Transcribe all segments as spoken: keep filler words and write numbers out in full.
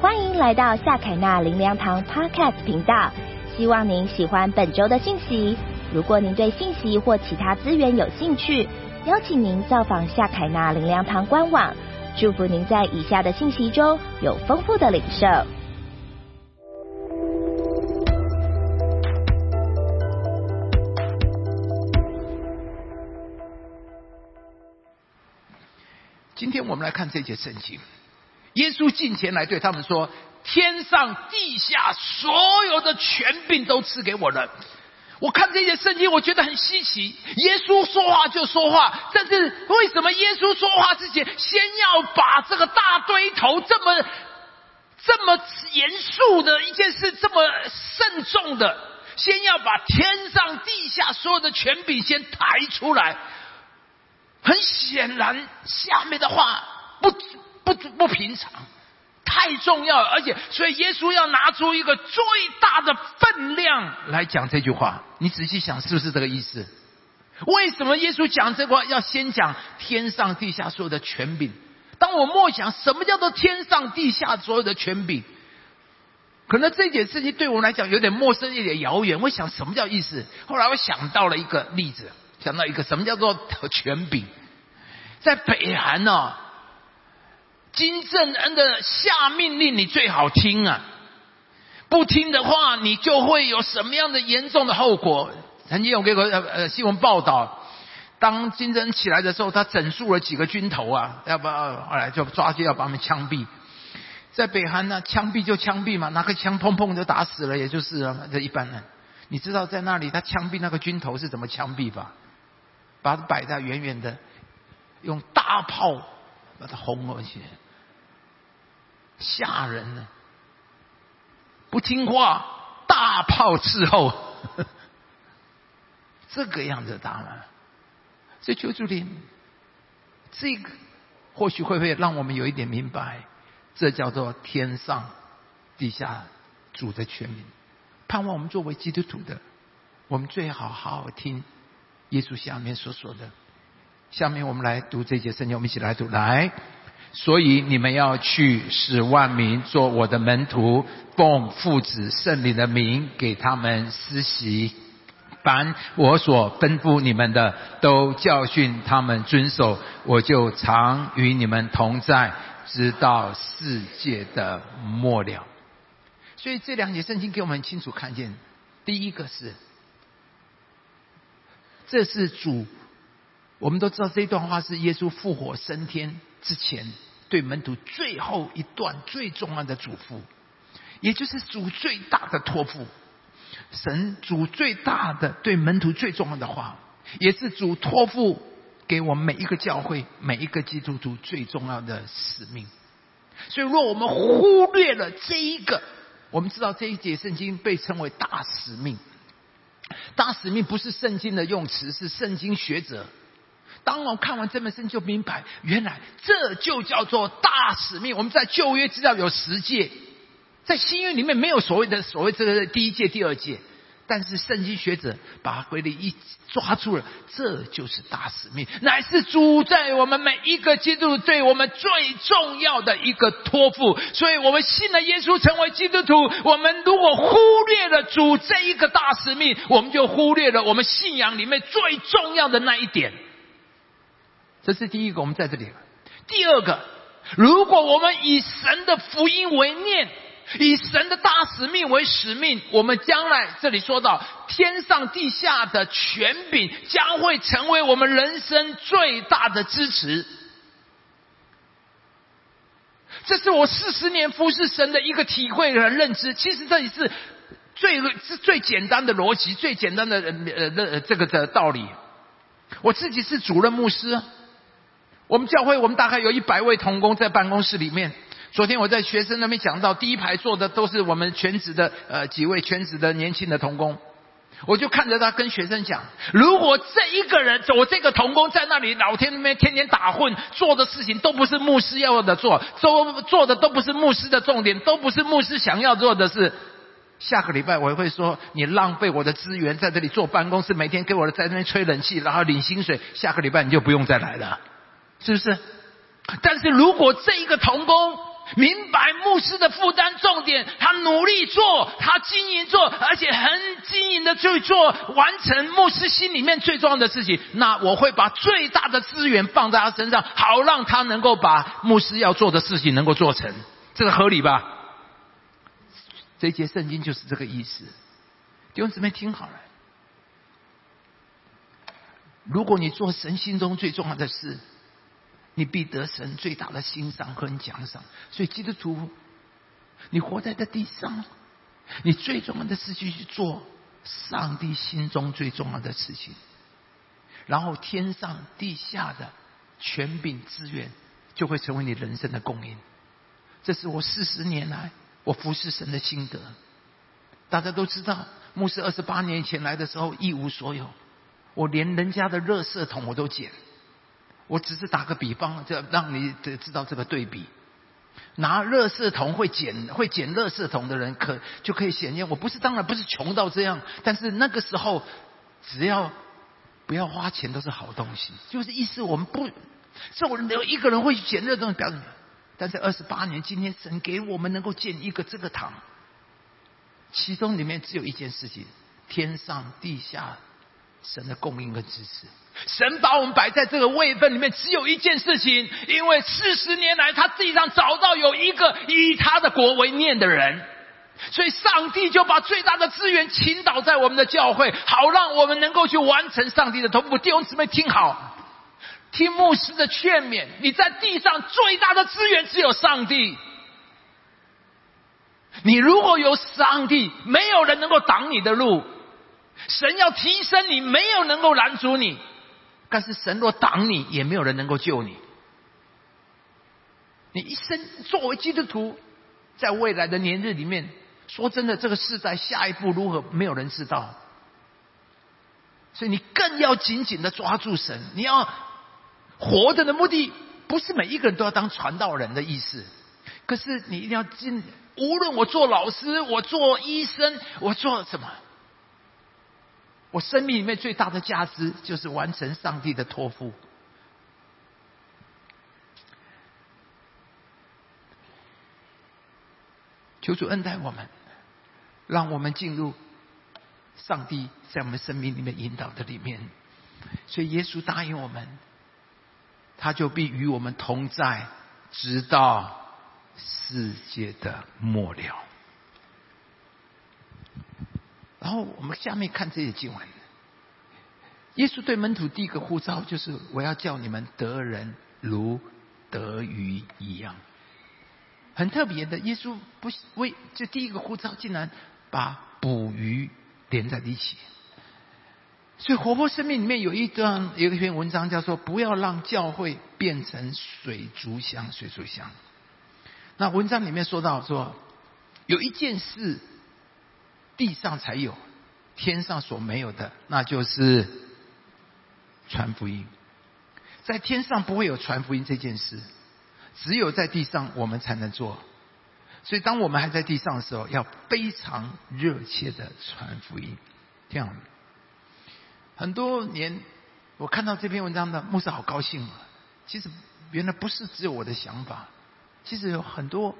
欢迎来到夏凯纳林良堂 Podcast 频道，希望您喜欢本周的信息。如果您对信息或其他资源有兴趣，邀请您造访夏凯纳林良堂官网。祝福您在以下的信息中有丰富的领受。今天我们来看这节圣经，耶稣近前来对他们说，天上地下所有的权柄都赐给我了。我看这些圣经，我觉得很稀奇，耶稣说话就说话，但是为什么耶稣说话之前先要把这个大堆头这么这么严肃的一件事，这么慎重的，先要把天上地下所有的权柄先抬出来？很显然下面的话不不不平常，太重要了，而且所以耶稣要拿出一个最大的分量来讲这句话。你仔细想，是不是这个意思？为什么耶稣讲这话要先讲天上地下所有的权柄？当我默想什么叫做天上地下所有的权柄，可能这件事情对我们来讲有点陌生，有点遥远，我想什么叫意思？后来我想到了一个例子，想到一个什么叫做权柄。在北韩哦，金正恩的下命令你最好听啊，不听的话你就会有什么样的严重的后果。曾经有给个呃新闻报道，当金正恩起来的时候，他整肃了几个军头啊，要不后来就抓去要把他们枪毙。在北韩呢，枪毙就枪毙嘛，拿个枪砰砰就打死了，也就是啊，这一般人。你知道在那里他枪毙那个军头是怎么枪毙吧？把他摆在远远的，用大炮把它轰过去，吓人了！不听话，大炮伺候，呵呵这个样子当然。所以求主你，这个或许会不会让我们有一点明白，这叫做天上地下主的权柄。盼望我们作为基督徒的，我们最好好好听耶稣下面所说的。下面我们来读这节圣经，我们一起来读。来，所以你们要去，使万民做我的门徒，奉父子圣灵的名给他们施洗，凡我所吩咐你们的，都教训他们遵守，我就常与你们同在，直到世界的末了。所以这两节圣经给我们很清楚看见，第一个是，这是主，我们都知道这段话是耶稣复活升天之前对门徒最后一段最重要的嘱咐，也就是主最大的托付，神主最大的对门徒最重要的话，也是主托付给我们每一个教会每一个基督徒最重要的使命。所以若我们忽略了这一个，我们知道这一节圣经被称为大使命。大使命不是圣经的用词，是圣经学者。当我看完这本圣经就明白，原来这就叫做大使命。我们在旧约知道有十诫，在新约里面没有所谓的所谓这个第一诫第二诫，但是圣经学者把它规律一抓住了，这就是大使命，乃是主在我们每一个基督徒对我们最重要的一个托付。所以我们信了耶稣成为基督徒，我们如果忽略了主这一个大使命，我们就忽略了我们信仰里面最重要的那一点。这是第一个，我们在这里。第二个，如果我们以神的福音为念，以神的大使命为使命，我们将来这里说到天上地下的权柄将会成为我们人生最大的支持。这是我四十年服侍神的一个体会和认知。其实这里是最是最简单的逻辑，最简单的呃呃这个的道理。我自己是主任牧师，我们教会我们大概有一百位同工在办公室里面。昨天我在学生那边讲到，第一排坐的都是我们全职的呃几位全职的年轻的同工，我就看着他跟学生讲，如果这一个人我这个同工在那里老天那边天天打混，做的事情都不是牧师要的做，做做的都不是牧师的重点，都不是牧师想要做的事，下个礼拜我会说你浪费我的资源，在这里坐办公室，每天给我在那边吹冷气然后领薪水，下个礼拜你就不用再来了，是不是？但是如果这一个同工明白牧牧师的负担重点，他努力做，他经营做，而且很经营的去做，完成牧师心里面最重要的事情。那我会把最大的资源放在他身上，好让他能够把牧师要做的事情能够做成。这个合理吧？这一节圣经就是这个意思。弟兄姊妹听好了，如果你做神心中最重要的事，你必得神最大的欣赏和奖赏。所以基督徒，你活在这地上，你最重要的事情去做上帝心中最重要的事情，然后天上地下的权柄资源就会成为你人生的供应。这是我四十年来我服侍神的心得。大家都知道，牧师二十八年前来的时候一无所有，我连人家的垃圾桶我都捡。我只是打个比方，让你知道这个对比。拿垃圾桶会捡会捡垃圾桶的人，可就可以显现，我不是当然不是穷到这样，但是那个时候只要不要花钱都是好东西，就是意思我们不是我一个人会捡这种表演。但是二十八年，今天神给我们能够建一个这个堂，其中里面只有一件事情：天上地下神的供应跟支持。神把我们摆在这个位分里面，只有一件事情，因为四十年来他地上找到有一个以他的国为念的人，所以上帝就把最大的资源倾倒在我们的教会，好让我们能够去完成上帝的托付。弟兄姊妹听好，听牧师的劝勉，你在地上最大的资源只有上帝。你如果有上帝，没有人能够挡你的路。神要提升你，没有能够拦阻你，但是神若挡你，也没有人能够救你。你一生作为基督徒，在未来的年日里面，说真的，这个世代下一步如何，没有人知道。所以你更要紧紧的抓住神。你要活着的目的，不是每一个人都要当传道人的意思，可是你一定要尽，无论我做老师，我做医生，我做什么，我生命里面最大的价值就是完成上帝的托付。求主恩待我们，让我们进入上帝在我们生命里面引导的里面。所以耶稣答应我们，他就必与我们同在，直到世界的末了。然后我们下面看这些经文，耶稣对门徒第一个呼召就是：我要叫你们得人如得鱼一样。很特别的，耶稣不为这第一个呼召竟然把捕鱼连在一起。所以活泼生命里面有一段有一篇文章叫做不要让教会变成水族箱。水族箱那文章里面说到说，有一件事地上才有，天上所没有的，那就是传福音。在天上不会有传福音这件事，只有在地上我们才能做。所以当我们还在地上的时候，要非常热切的传福音。这样很多年，我看到这篇文章的牧师好高兴啊！其实原来不是只有我的想法，其实有很多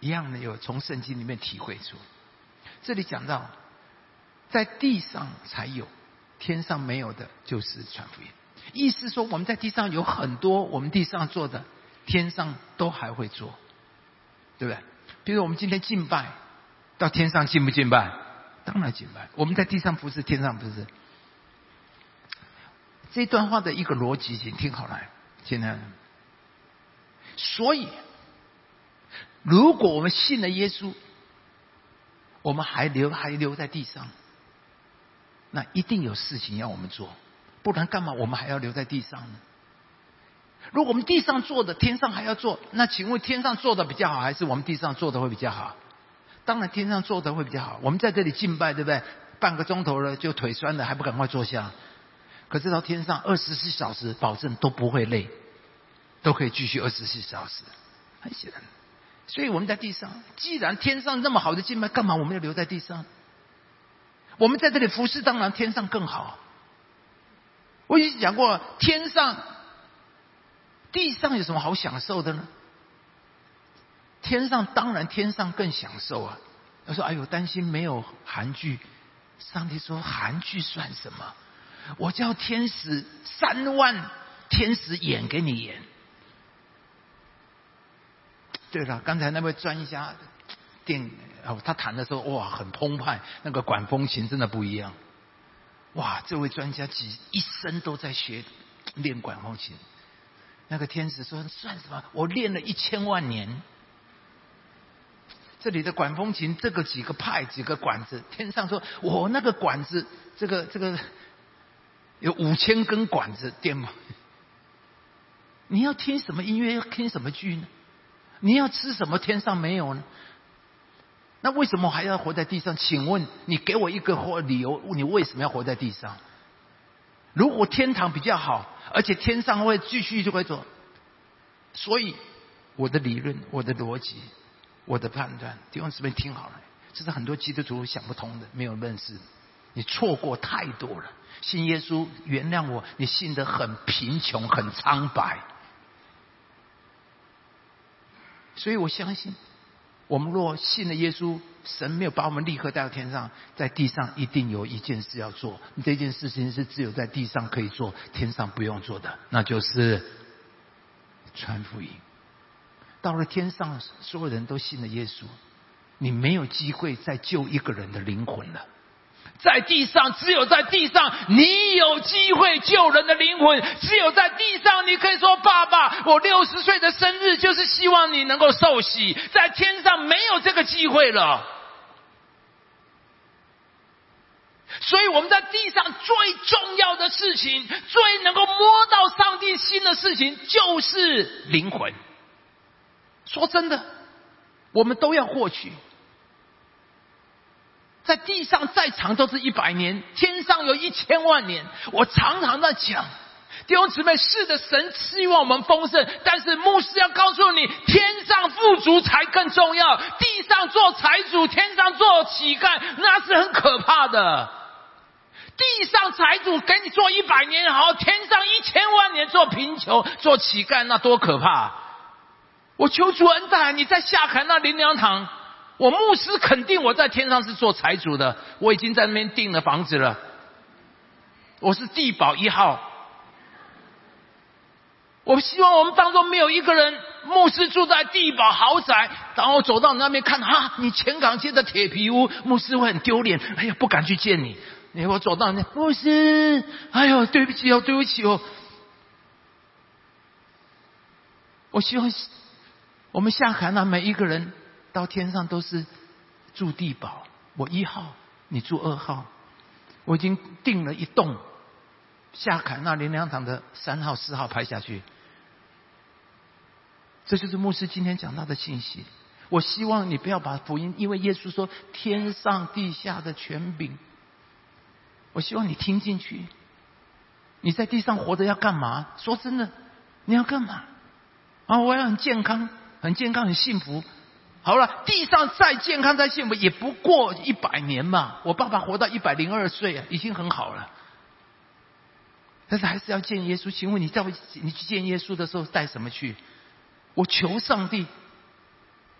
一样的有从圣经里面体会出。这里讲到，在地上才有，天上没有的，就是传福音。意思说，我们在地上有很多，我们地上做的，天上都还会做，对不对？比如我们今天敬拜，到天上敬不敬拜？当然敬拜。我们在地上服侍，天上服侍。这段话的一个逻辑，请听好了，现在，所以，如果我们信了耶稣，我们还留还留在地上，那一定有事情要我们做，不然干嘛我们还要留在地上呢？如果我们地上做的，天上还要做，那请问天上做的比较好，还是我们地上做的会比较好？当然天上做的会比较好。我们在这里敬拜，对不对？半个钟头了就腿酸了，还不赶快坐下。可是到天上二十四小时，保证都不会累，都可以继续二十四小时，很显然。所以我们在地上，既然天上那么好的敬拜，干嘛我们要留在地上？我们在这里服侍，当然天上更好。我已经讲过，天上地上有什么好享受的呢？天上当然天上更享受啊。他说哎呦担心没有韩剧，上帝说韩剧算什么，我叫天使三万天使演给你演。对了，刚才那位专家电影、哦、他谈的时候哇很澎湃，那个管风琴真的不一样。哇，这位专家几一生都在学练管风琴。那个天使说算什么，我练了一千万年。这里的管风琴这个几个派几个管子，天上说我那个管子这个这个有五千根管子电吗？你要听什么音乐，要听什么剧呢？你要吃什么天上没有呢？那为什么还要活在地上？请问你给我一个理由，你为什么要活在地上？如果天堂比较好，而且天上会继续就会走，所以我的理论、我的逻辑、我的判断，弟兄姊妹听好了，这是很多基督徒想不通的，没有认识，你错过太多了。信耶稣，原谅我，你信得很贫穷，很苍白。所以我相信，我们若信了耶稣，神没有把我们立刻带到天上，在地上一定有一件事要做，这件事情是只有在地上可以做，天上不用做的，那就是传福音。到了天上，所有人都信了耶稣，你没有机会再救一个人的灵魂了。在地上，只有在地上你有机会救人的灵魂，只有在地上你可以说爸爸，我六十岁的生日就是希望你能够受洗。在天上没有这个机会了，所以我们在地上最重要的事情，最能够摸到上帝心的事情，就是灵魂。说真的，我们都要获取。在地上再长都是一百年，天上有一千万年。我常常在讲，弟兄姊妹，是的，神希望我们丰盛，但是牧师要告诉你，天上富足才更重要。地上做财主，天上做乞丐，那是很可怕的。地上财主给你做一百年好，天上一千万年做贫穷做乞丐，那多可怕！我求主恩待，你在下坎那灵粮堂，我牧师肯定我在天上是做财主的，我已经在那边订了房子了，我是地保一号。我希望我们当中没有一个人牧师住在地保豪宅，然后走到那边看啊，你前港街的铁皮屋，牧师会很丢脸，哎呀不敢去见你。你我走到那边，牧师，哎呦对不起哦，对不起哦。我希望我们下坎那每一个人到天上都是住地堡，我一号，你住二号。我已经订了一栋下坎那灵粮堂的三号、四号排下去。这就是牧师今天讲到的信息。我希望你不要把福音，因为耶稣说天上地下的权柄，我希望你听进去。你在地上活着要干嘛？说真的，你要干嘛啊？我要很健康，很健康，很幸福。好了，地上再健康再幸福也不过一百年嘛。我爸爸活到一百零二岁已经很好了，但是还是要见耶稣。请问你在你去见耶稣的时候带什么去？我求上帝，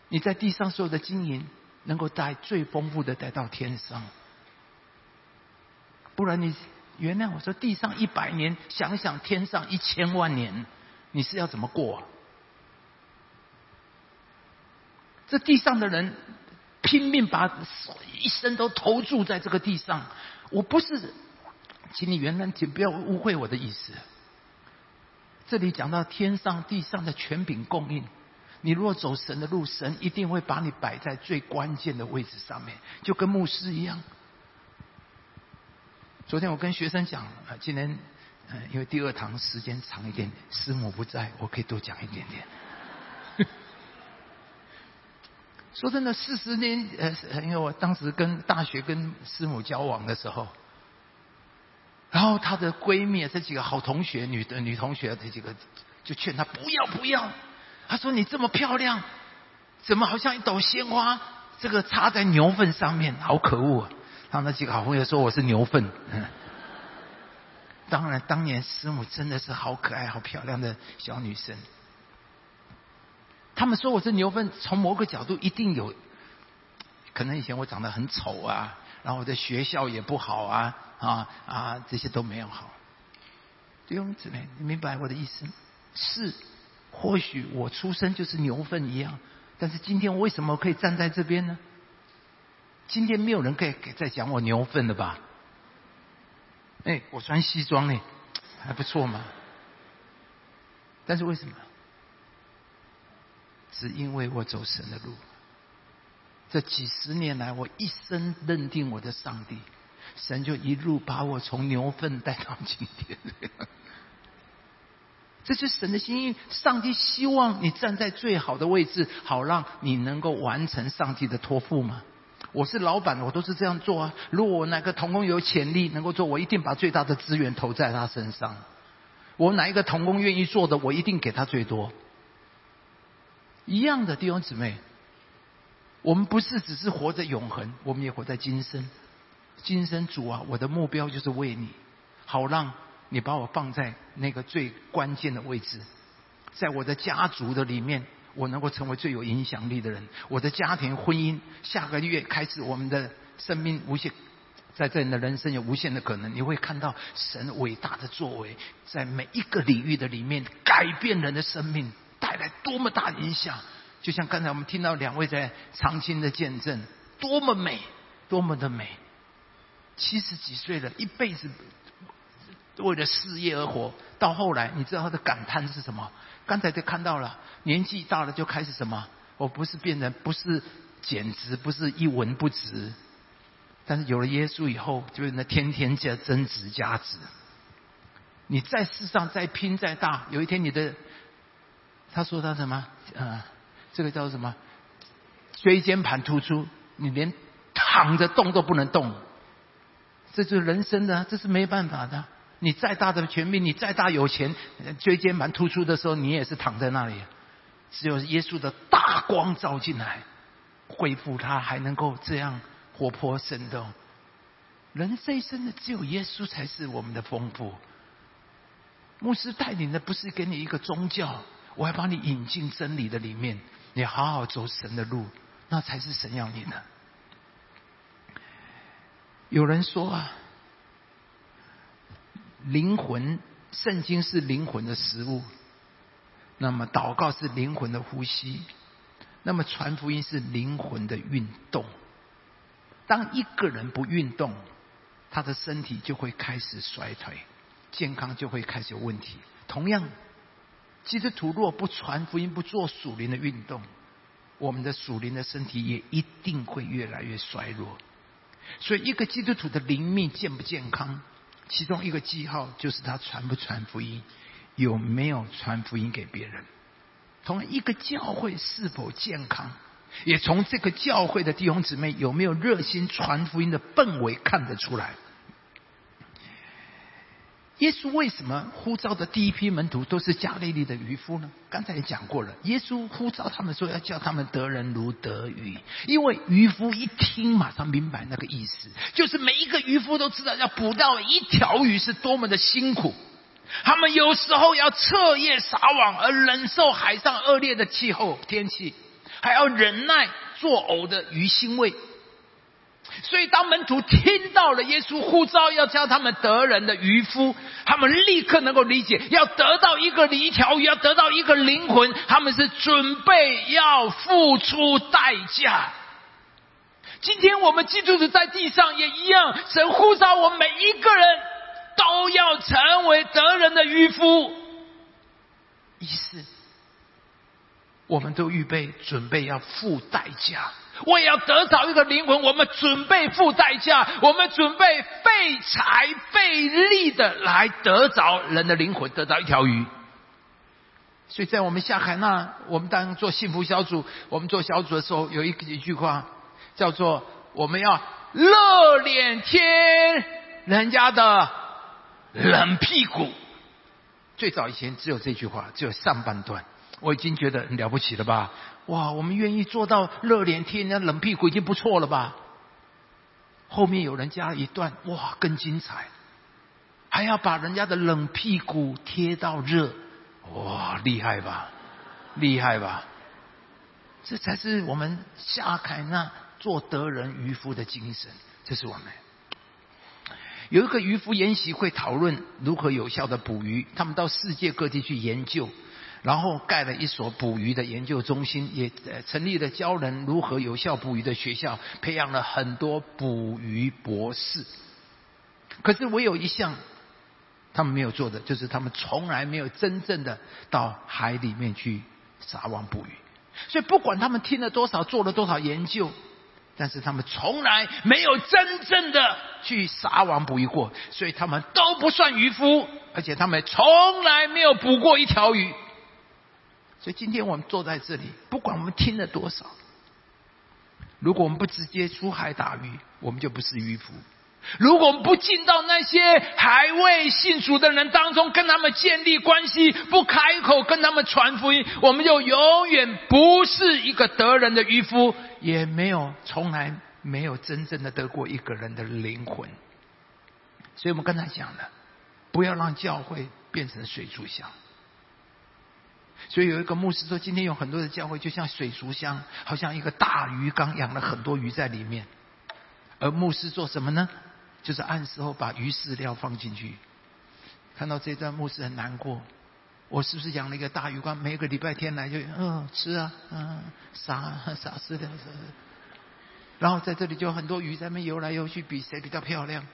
你在地上所有的经营能够带最丰富的带到天上。不然你原谅我说地上一百年，想想天上一千万年，你是要怎么过啊？这地上的人拼命把一生都投注在这个地上，我不是，请你原谅，请不要误会我的意思。这里讲到天上地上的权柄供应，你若走神的路，神一定会把你摆在最关键的位置上面，就跟牧师一样。昨天我跟学生讲，今天因为第二堂时间长一点，师母不在，我可以多讲一点点。说真的，四十年，呃，因为我当时跟大学跟师母交往的时候，然后她的闺蜜这几个好同学，女的女同学这几个就劝她不要不要，她说你这么漂亮，怎么好像一朵鲜花，这个插在牛粪上面，好可恶啊！她那几个好朋友说我是牛粪。嗯、当然，当年师母真的是好可爱、好漂亮的小女生。他们说我是牛粪，从某个角度一定有，可能以前我长得很丑啊，然后我的学校也不好啊啊啊，这些都没有好。弟兄姊妹，你明白我的意思？是，或许我出生就是牛粪一样，但是今天我为什么可以站在这边呢？今天没有人可以再讲我牛粪了吧？哎，我穿西装呢，还不错嘛。但是为什么？是因为我走神的路。这几十年来，我一生认定我的上帝，神就一路把我从牛粪带到今天。这就是神的心意，上帝希望你站在最好的位置，好让你能够完成上帝的托付嘛。我是老板，我都是这样做啊。如果我哪个同工有潜力能够做，我一定把最大的资源投在他身上。我哪一个同工愿意做的，我一定给他最多。一样的，弟兄姊妹，我们不是只是活在永恒，我们也活在今生。今生主啊，我的目标就是为你，好让你把我放在那个最关键的位置，在我的家族的里面，我能够成为最有影响力的人。我的家庭婚姻，下个月开始，我们的生命无限，在这你的人生有无限的可能。你会看到神伟大的作为，在每一个领域的里面改变人的生命，带来多么大影响。就像刚才我们听到两位在长青的见证，多么美，多么的美。七十几岁了，一辈子为了事业而活，到后来你知道他的感叹是什么？刚才就看到了，年纪大了就开始什么？我不是变成不是简直不是一文不值，但是有了耶稣以后，就是那天天加增值加值。你在世上再拼再大，有一天你的，他说他什么？呃，这个叫什么？椎间盘突出，你连躺着动都不能动，这就是人生的，这是没办法的。你再大的权柄，你再大有钱，椎间盘突出的时候，你也是躺在那里。只有耶稣的大光照进来，恢复他还能够这样活泼生动。人这一生的只有耶稣才是我们的丰富。牧师带领的不是给你一个宗教，我还把你引进真理的里面，你好好走神的路，那才是神要你的。有人说啊，灵魂，圣经是灵魂的食物，那么祷告是灵魂的呼吸，那么传福音是灵魂的运动。当一个人不运动，他的身体就会开始衰退，健康就会开始有问题。同样，基督徒若不传福音，不做属灵的运动，我们的属灵的身体也一定会越来越衰弱。所以一个基督徒的灵命健不健康，其中一个记号就是他传不传福音，有没有传福音给别人。同样，一个教会是否健康，也从这个教会的弟兄姊妹有没有热心传福音的氛围看得出来。耶稣为什么呼召的第一批门徒都是加利利的渔夫呢？刚才也讲过了，耶稣呼召他们说要叫他们得人如得鱼，因为渔夫一听马上明白那个意思，就是每一个渔夫都知道要捕到一条鱼是多么的辛苦，他们有时候要彻夜撒网，而忍受海上恶劣的气候天气，还要忍耐作呕的鱼腥味。所以当门徒听到了耶稣呼召要教他们得人的渔夫，他们立刻能够理解，要得到一个一条鱼，要得到一个灵魂，他们是准备要付出代价。今天我们基督徒在地上也一样，神呼召我们每一个人都要成为得人的渔夫，于是我们都预备准备要付代价。我也要得着一个灵魂，我们准备付代价，我们准备费财费力的来得着人的灵魂，得着一条鱼。所以在我们下海那，我们当做幸福小组，我们做小组的时候有一句话叫做，我们要热脸贴人家的冷屁股。最早以前只有这句话，只有上半段，我已经觉得很了不起了吧，哇，我们愿意做到热脸贴人家冷屁股已经不错了吧。后面有人加一段，哇，更精彩，还要把人家的冷屁股贴到热，哇，厉害吧，厉害吧。这才是我们夏凯纳做得人渔夫的精神。这是我们有一个渔夫研习会，讨论如何有效的捕鱼，他们到世界各地去研究，然后盖了一所捕鱼的研究中心，也成立了教人如何有效捕鱼的学校，培养了很多捕鱼博士。可是唯有一项他们没有做的，就是他们从来没有真正的到海里面去撒网捕鱼。所以不管他们听了多少，做了多少研究，但是他们从来没有真正的去撒网捕鱼过，所以他们都不算渔夫，而且他们从来没有捕过一条鱼。所以今天我们坐在这里，不管我们听了多少，如果我们不直接出海打鱼，我们就不是渔夫。如果我们不进到那些还未信主的人当中，跟他们建立关系，不开口跟他们传福音，我们就永远不是一个得人的渔夫，也没有，从来没有真正的得过一个人的灵魂。所以我们刚才讲了，不要让教会变成水族箱。所以有一个牧师说，今天有很多的教会就像水族箱，好像一个大鱼缸，养了很多鱼在里面。而牧师做什么呢？就是按时候把鱼饲料放进去。看到这段，牧师很难过，我是不是养了一个大鱼缸，每个礼拜天来就嗯吃啊，嗯撒撒饲料，然后在这里就很多鱼在那边游来游去，比谁比较漂亮。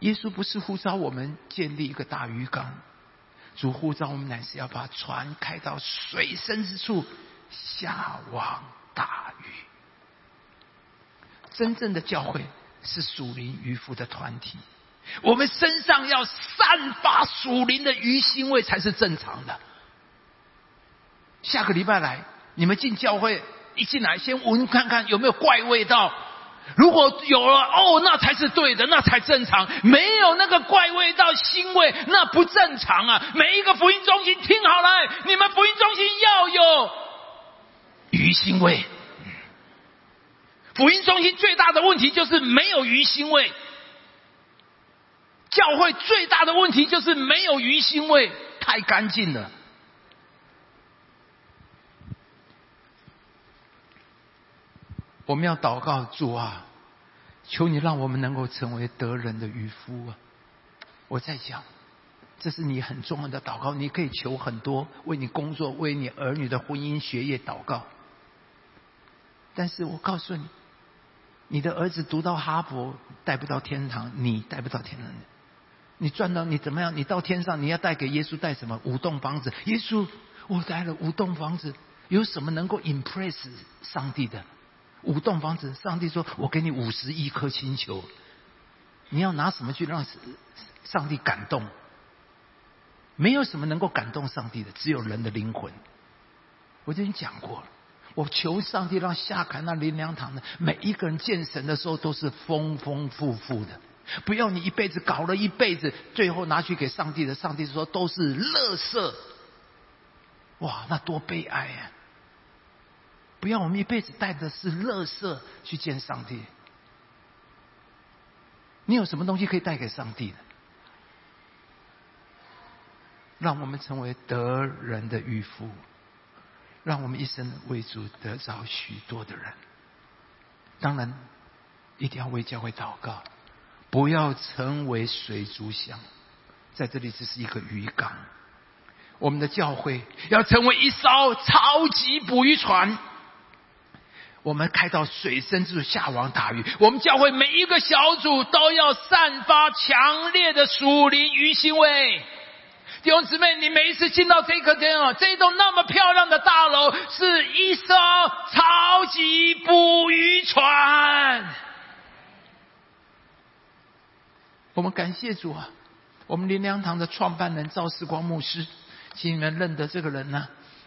耶稣不是呼召我们建立一个大鱼缸，主呼召我们乃是要把船开到水深之处，下网打鱼。真正的教会是属灵渔夫的团体，我们身上要散发属灵的鱼腥味才是正常的。下个礼拜来，你们进教会一进来先闻看看有没有怪味道，如果有了，哦，那才是对的，那才正常。没有那个怪味道腥味，那不正常啊。每一个福音中心听好了，你们福音中心要有鱼腥味。福音中心最大的问题就是没有鱼腥味，教会最大的问题就是没有鱼腥味，太干净了。我们要祷告，主啊，求你让我们能够成为得人的渔夫啊！我在讲，这是你很重要的祷告。你可以求很多，为你工作，为你儿女的婚姻学业祷告。但是我告诉你，你的儿子读到哈佛带不到天堂，你带不到天堂。你赚到你怎么样？你到天上，你要带给耶稣带什么？五栋房子。耶稣，我带了五栋房子，有什么能够 impress 上帝的？五栋房子，上帝说我给你五十亿颗星球，你要拿什么去让上帝感动？没有什么能够感动上帝的，只有人的灵魂。我已经讲过了，我求上帝让夏凯纳灵粮堂的每一个人见神的时候都是丰丰富富的，不要你一辈子搞了一辈子，最后拿去给上帝的，上帝说都是垃圾。哇，那多悲哀啊！不要我们一辈子带的是垃圾去见上帝。你有什么东西可以带给上帝的？让我们成为得人的渔夫，让我们一生为主得着许多的人。当然一定要为教会祷告，不要成为水族箱，在这里只是一个渔港。我们的教会要成为一艘超级捕鱼船，我们开到水深之处，下网打鱼。我们教会每一个小组都要散发强烈的属灵鱼腥味。弟兄姊妹，你每一次进到这个天哦，这一栋那么漂亮的大楼是一艘超级捕鱼船。我们感谢主啊！我们灵粮堂的创办人赵世光牧师，请你们认得这个人呢、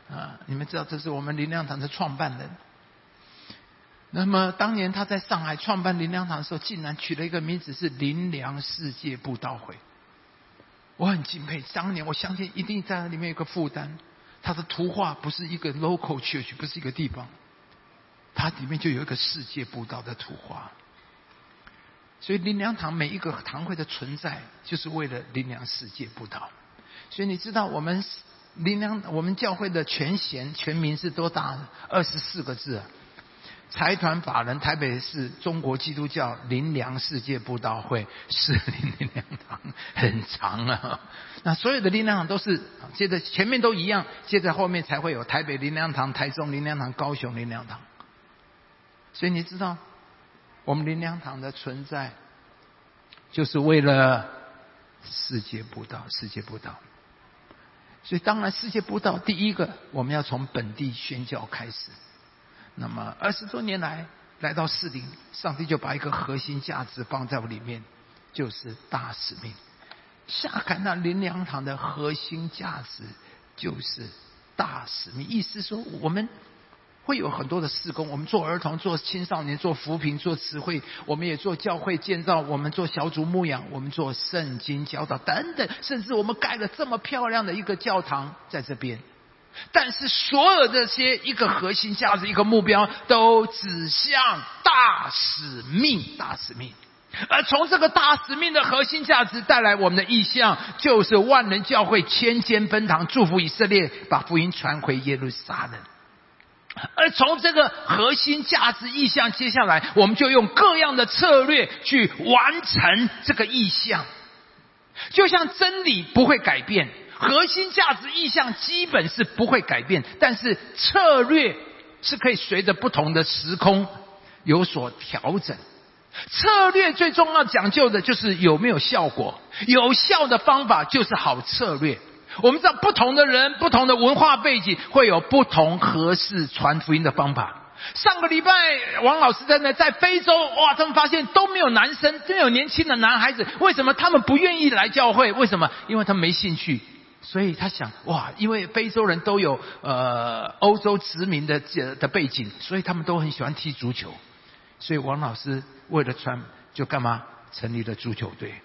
啊啊、你们知道这是我们灵粮堂的创办人。那么当年他在上海创办灵粮堂的时候，竟然取了一个名字是灵粮世界布道会。我很敬佩，当年我相信一定在里面有个负担，他的图画不是一个 local church， 不是一个地方，他里面就有一个世界布道的图画。所以灵粮堂每一个堂会的存在就是为了灵粮世界布道。所以你知道我们林良我们教会的全衔全名是多大？二十四个字、啊。财团法人台北市中国基督教林良世界布道会，士林林良堂，很长啊。那所有的林良堂都是接着前面都一样，接着后面才会有台北林良堂、台中林良堂、高雄林良堂。所以你知道，我们林良堂的存在，就是为了世界布道，世界布道。所以当然，世界布道第一个，我们要从本地宣教开始。那么二十多年来，来到士林，上帝就把一个核心价值放在我里面，就是大使命。夏坎那林良堂的核心价值就是大使命，意思说我们会有很多的事工，我们做儿童，做青少年，做扶贫，做慈惠，我们也做教会建造，我们做小组牧养，我们做圣经教导等等，甚至我们盖了这么漂亮的一个教堂在这边。但是所有这些，一个核心价值，一个目标，都指向大使命，大使命。而从这个大使命的核心价值带来我们的意向，就是万人教会千间分堂，祝福以色列，把福音传回耶路撒冷。而从这个核心价值意向，接下来我们就用各样的策略去完成这个意向。就像真理不会改变，核心价值意向基本是不会改变，但是策略是可以随着不同的时空有所调整。策略最重要讲究的就是有没有效果，有效的方法就是好策略。我们知道不同的人，不同的文化背景，会有不同合适传福音的方法。上个礼拜王老师在那在非洲，哇，他们发现都没有男生，都没有年轻的男孩子，为什么他们不愿意来教会？为什么？因为他们没兴趣。所以他想，哇，因为非洲人都有呃欧洲殖民的的背景，所以他们都很喜欢踢足球。所以王老师为了传，就干嘛成立了足球队。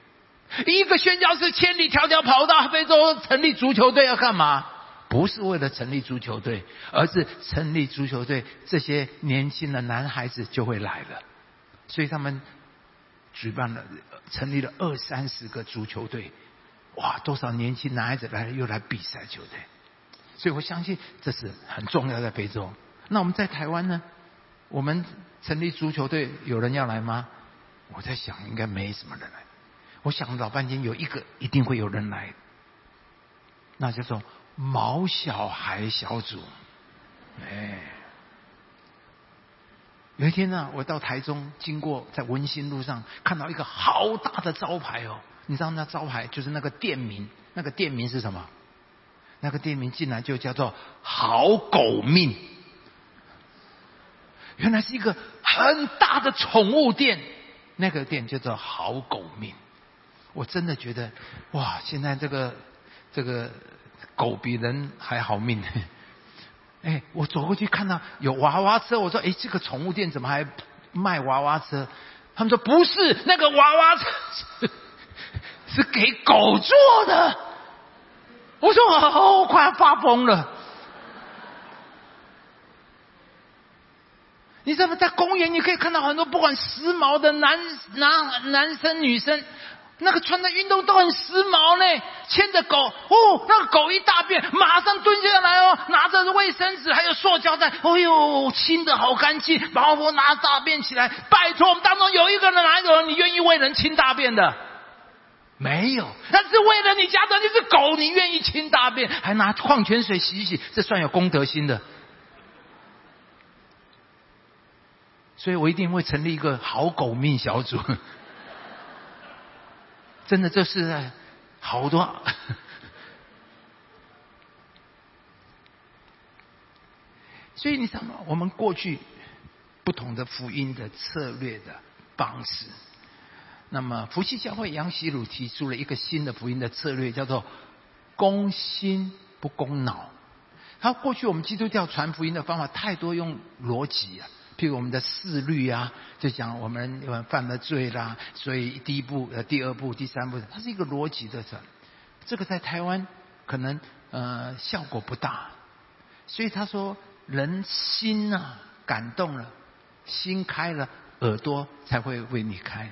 一个宣教士千里迢迢跑到非洲成立足球队要干嘛？不是为了成立足球队，而是成立足球队，这些年轻的男孩子就会来了。所以他们举办了，成立了二三十个足球队。哇，多少年轻男孩子来了，又来比赛球队。所以我相信这是很重要的非洲。那我们在台湾呢？我们成立足球队，有人要来吗？我在想，应该没什么人来。我想老半天，有一个一定会有人来，那叫做毛小孩小组。哎，有一天呢、啊，我到台中，经过在文心路上，看到一个好大的招牌哦。你知道那招牌就是那个店名，那个店名是什么？那个店名竟然就叫做好狗命。原来是一个很大的宠物店，那个店叫做好狗命。我真的觉得，哇，现在这个这个狗比人还好命。哎，我走过去看到有娃娃车，我说，哎，这个宠物店怎么还卖娃娃车？他们说不是，那个娃娃车是是给狗做的。我说哦，我快要发疯了。你知道在公园你可以看到很多不管时髦的男男男生女生，那个穿的运动都很时髦呢，牵着狗，哦，那个狗一大便马上蹲下来哦，拿着卫生纸还有塑胶袋，哦哟，清的好干净，然后我拿大便起来。拜托，我们当中有一个人哪有你愿意为人清大便的？没有。但是为了你家的那只狗，你愿意清大便，还拿矿泉水洗一洗，这算有公德心的。所以我一定会成立一个好狗命小组。真的，这是好多。所以你知道吗？我们过去不同的福音的策略的方式。那么福气教会杨希鲁提出了一个新的福音的策略，叫做攻心不攻脑。他过去我们基督教传福音的方法太多用逻辑啊，譬如我们的四律啊，就讲我们犯了罪啦，所以第一步、呃、第二步、第三步，它是一个逻辑的传。这个在台湾可能呃效果不大，所以他说人心啊感动了，心开了，耳朵才会为你开。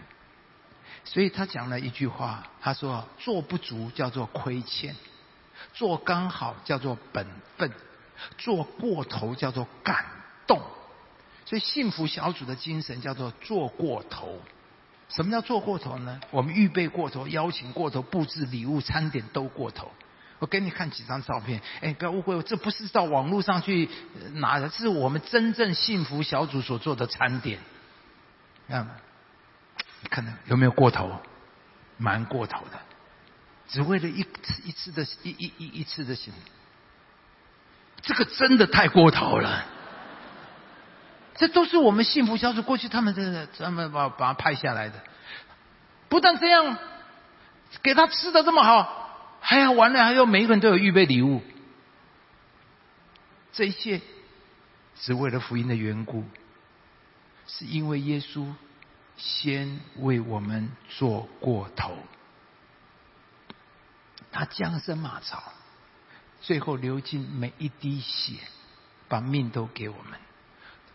所以他讲了一句话，他说做不足叫做亏欠，做刚好叫做本分，做过头叫做感动。所以幸福小组的精神叫做做过头。什么叫做过头呢？我们预备过头，邀请过头，布置礼物、餐点都过头。我给你看几张照片，哎，不要误会，这不是到网络上去拿的，是我们真正幸福小组所做的餐点。看，看到有没有过头？蛮过头的，只为了一次一次的一一一一次的行，这个真的太过头了。这都是我们幸福小组过去他们的他们把把它拍下来的。不但这样，给他吃的这么好。还要完了，还要每一个人都有预备礼物，这一切是为了福音的缘故，是因为耶稣先为我们做过头，他降生马槽，最后流尽每一滴血，把命都给我们，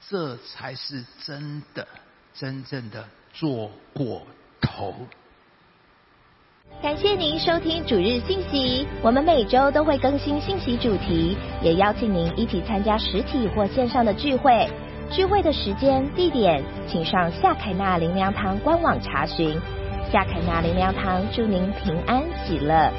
这才是真的真正的做过头。感谢您收听主日信息，我们每周都会更新信息主题，也邀请您一起参加实体或线上的聚会。聚会的时间、地点，请上夏凯纳灵粮堂官网查询。夏凯纳灵粮堂祝您平安喜乐。